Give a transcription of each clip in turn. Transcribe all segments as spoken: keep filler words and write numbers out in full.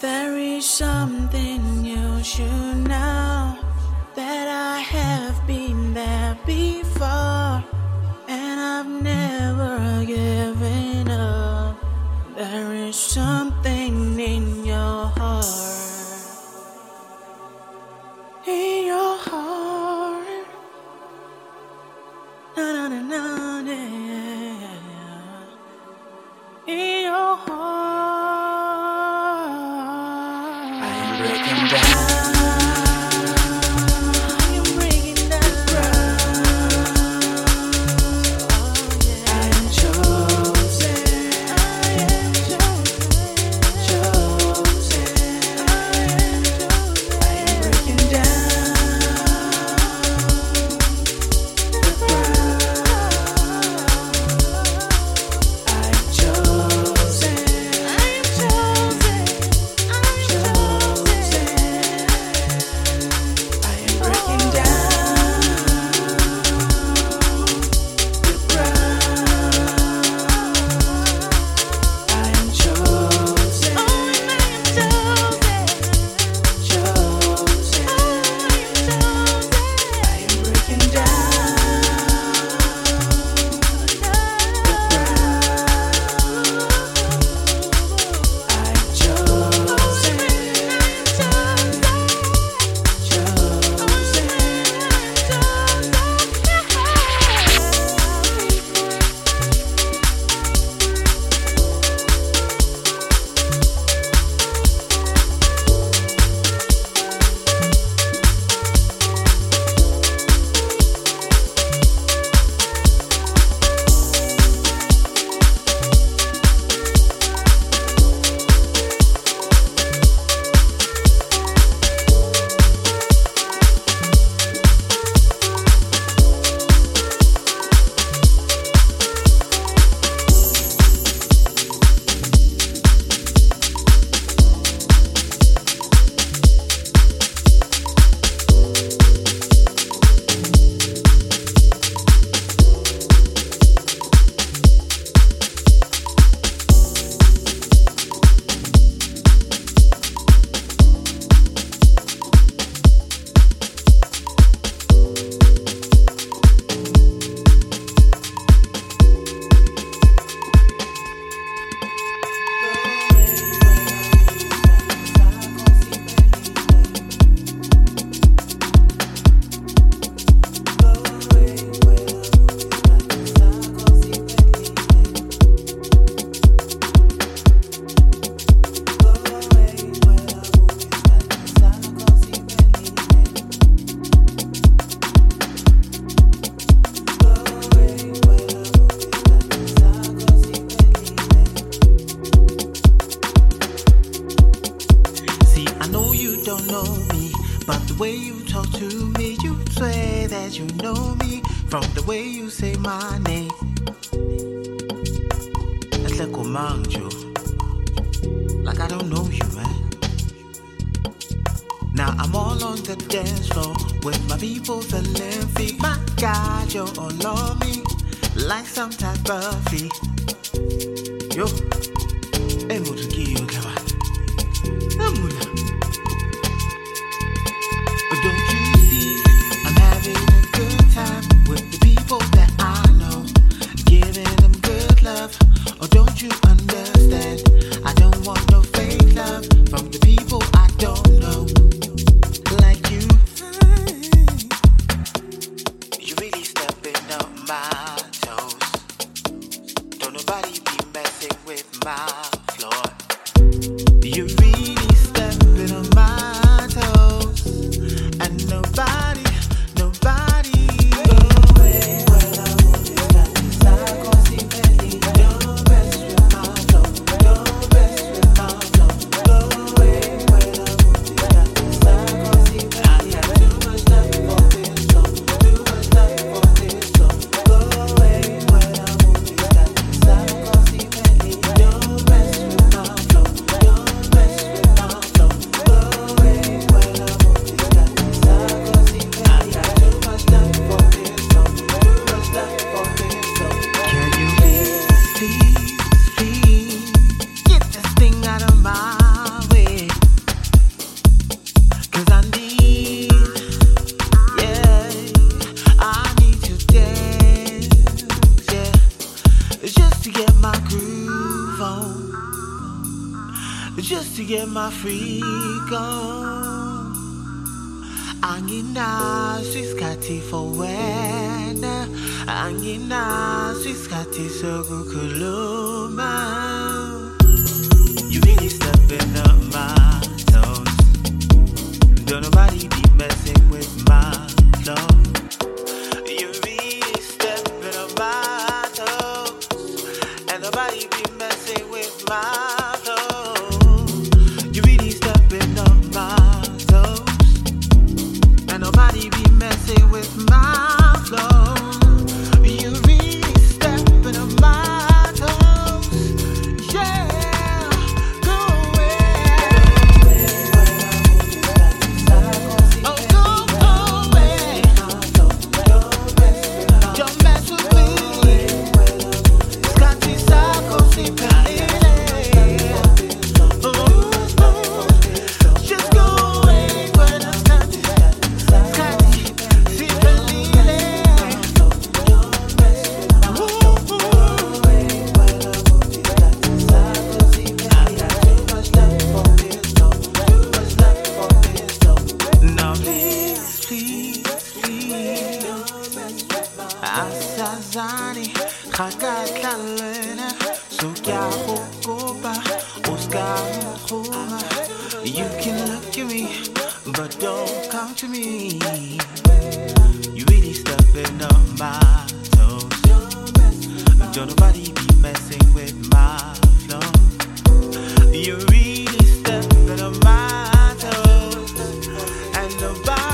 There is something you should know, that I have been there before, and I've never given up. There is something in your heart, in your heart. Na na na na na. In your heart. Breaking down. my freedom angina siskati for when angina siskati so kuluma. You really stepping up my toes, don't nobody be messing with my love. You really stepping up my toes, and nobody be messing with my. Asazani, Hakakalena, Suka Hokoba, Oscar Homa. You can look at me, but don't come to me. You really stepping up my toes. Don't nobody be messing with my flow. You really stepping up my toes, and nobody.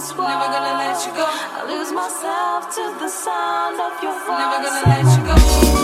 this world. Never gonna let you go. I lose myself to the sound of your voice. Never gonna let you go.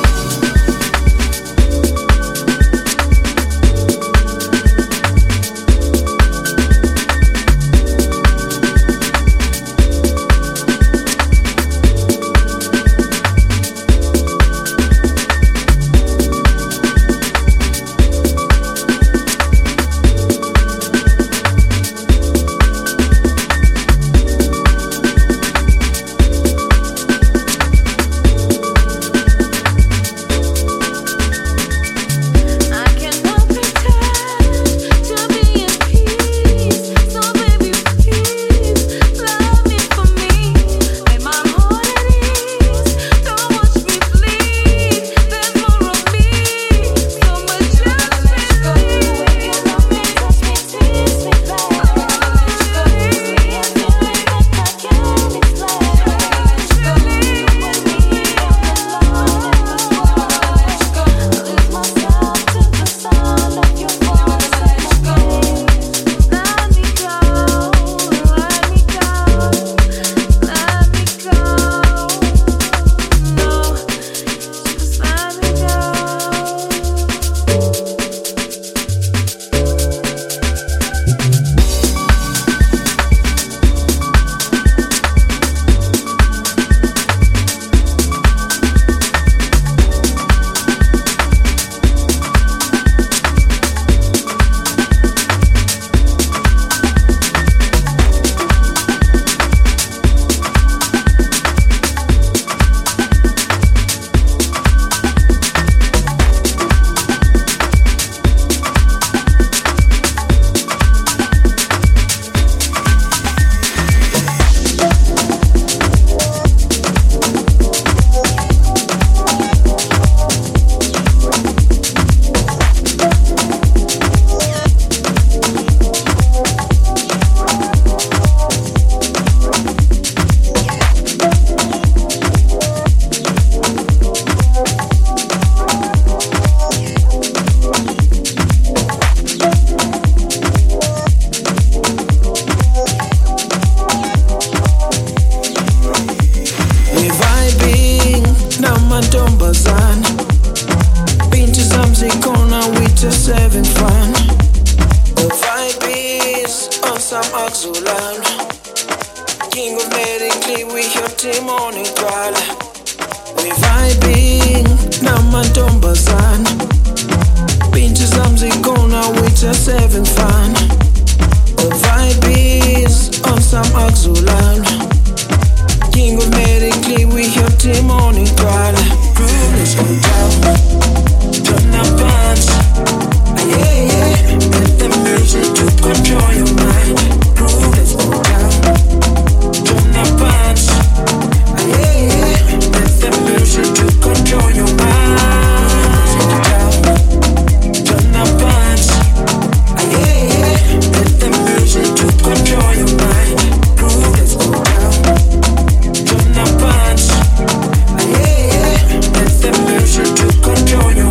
Control your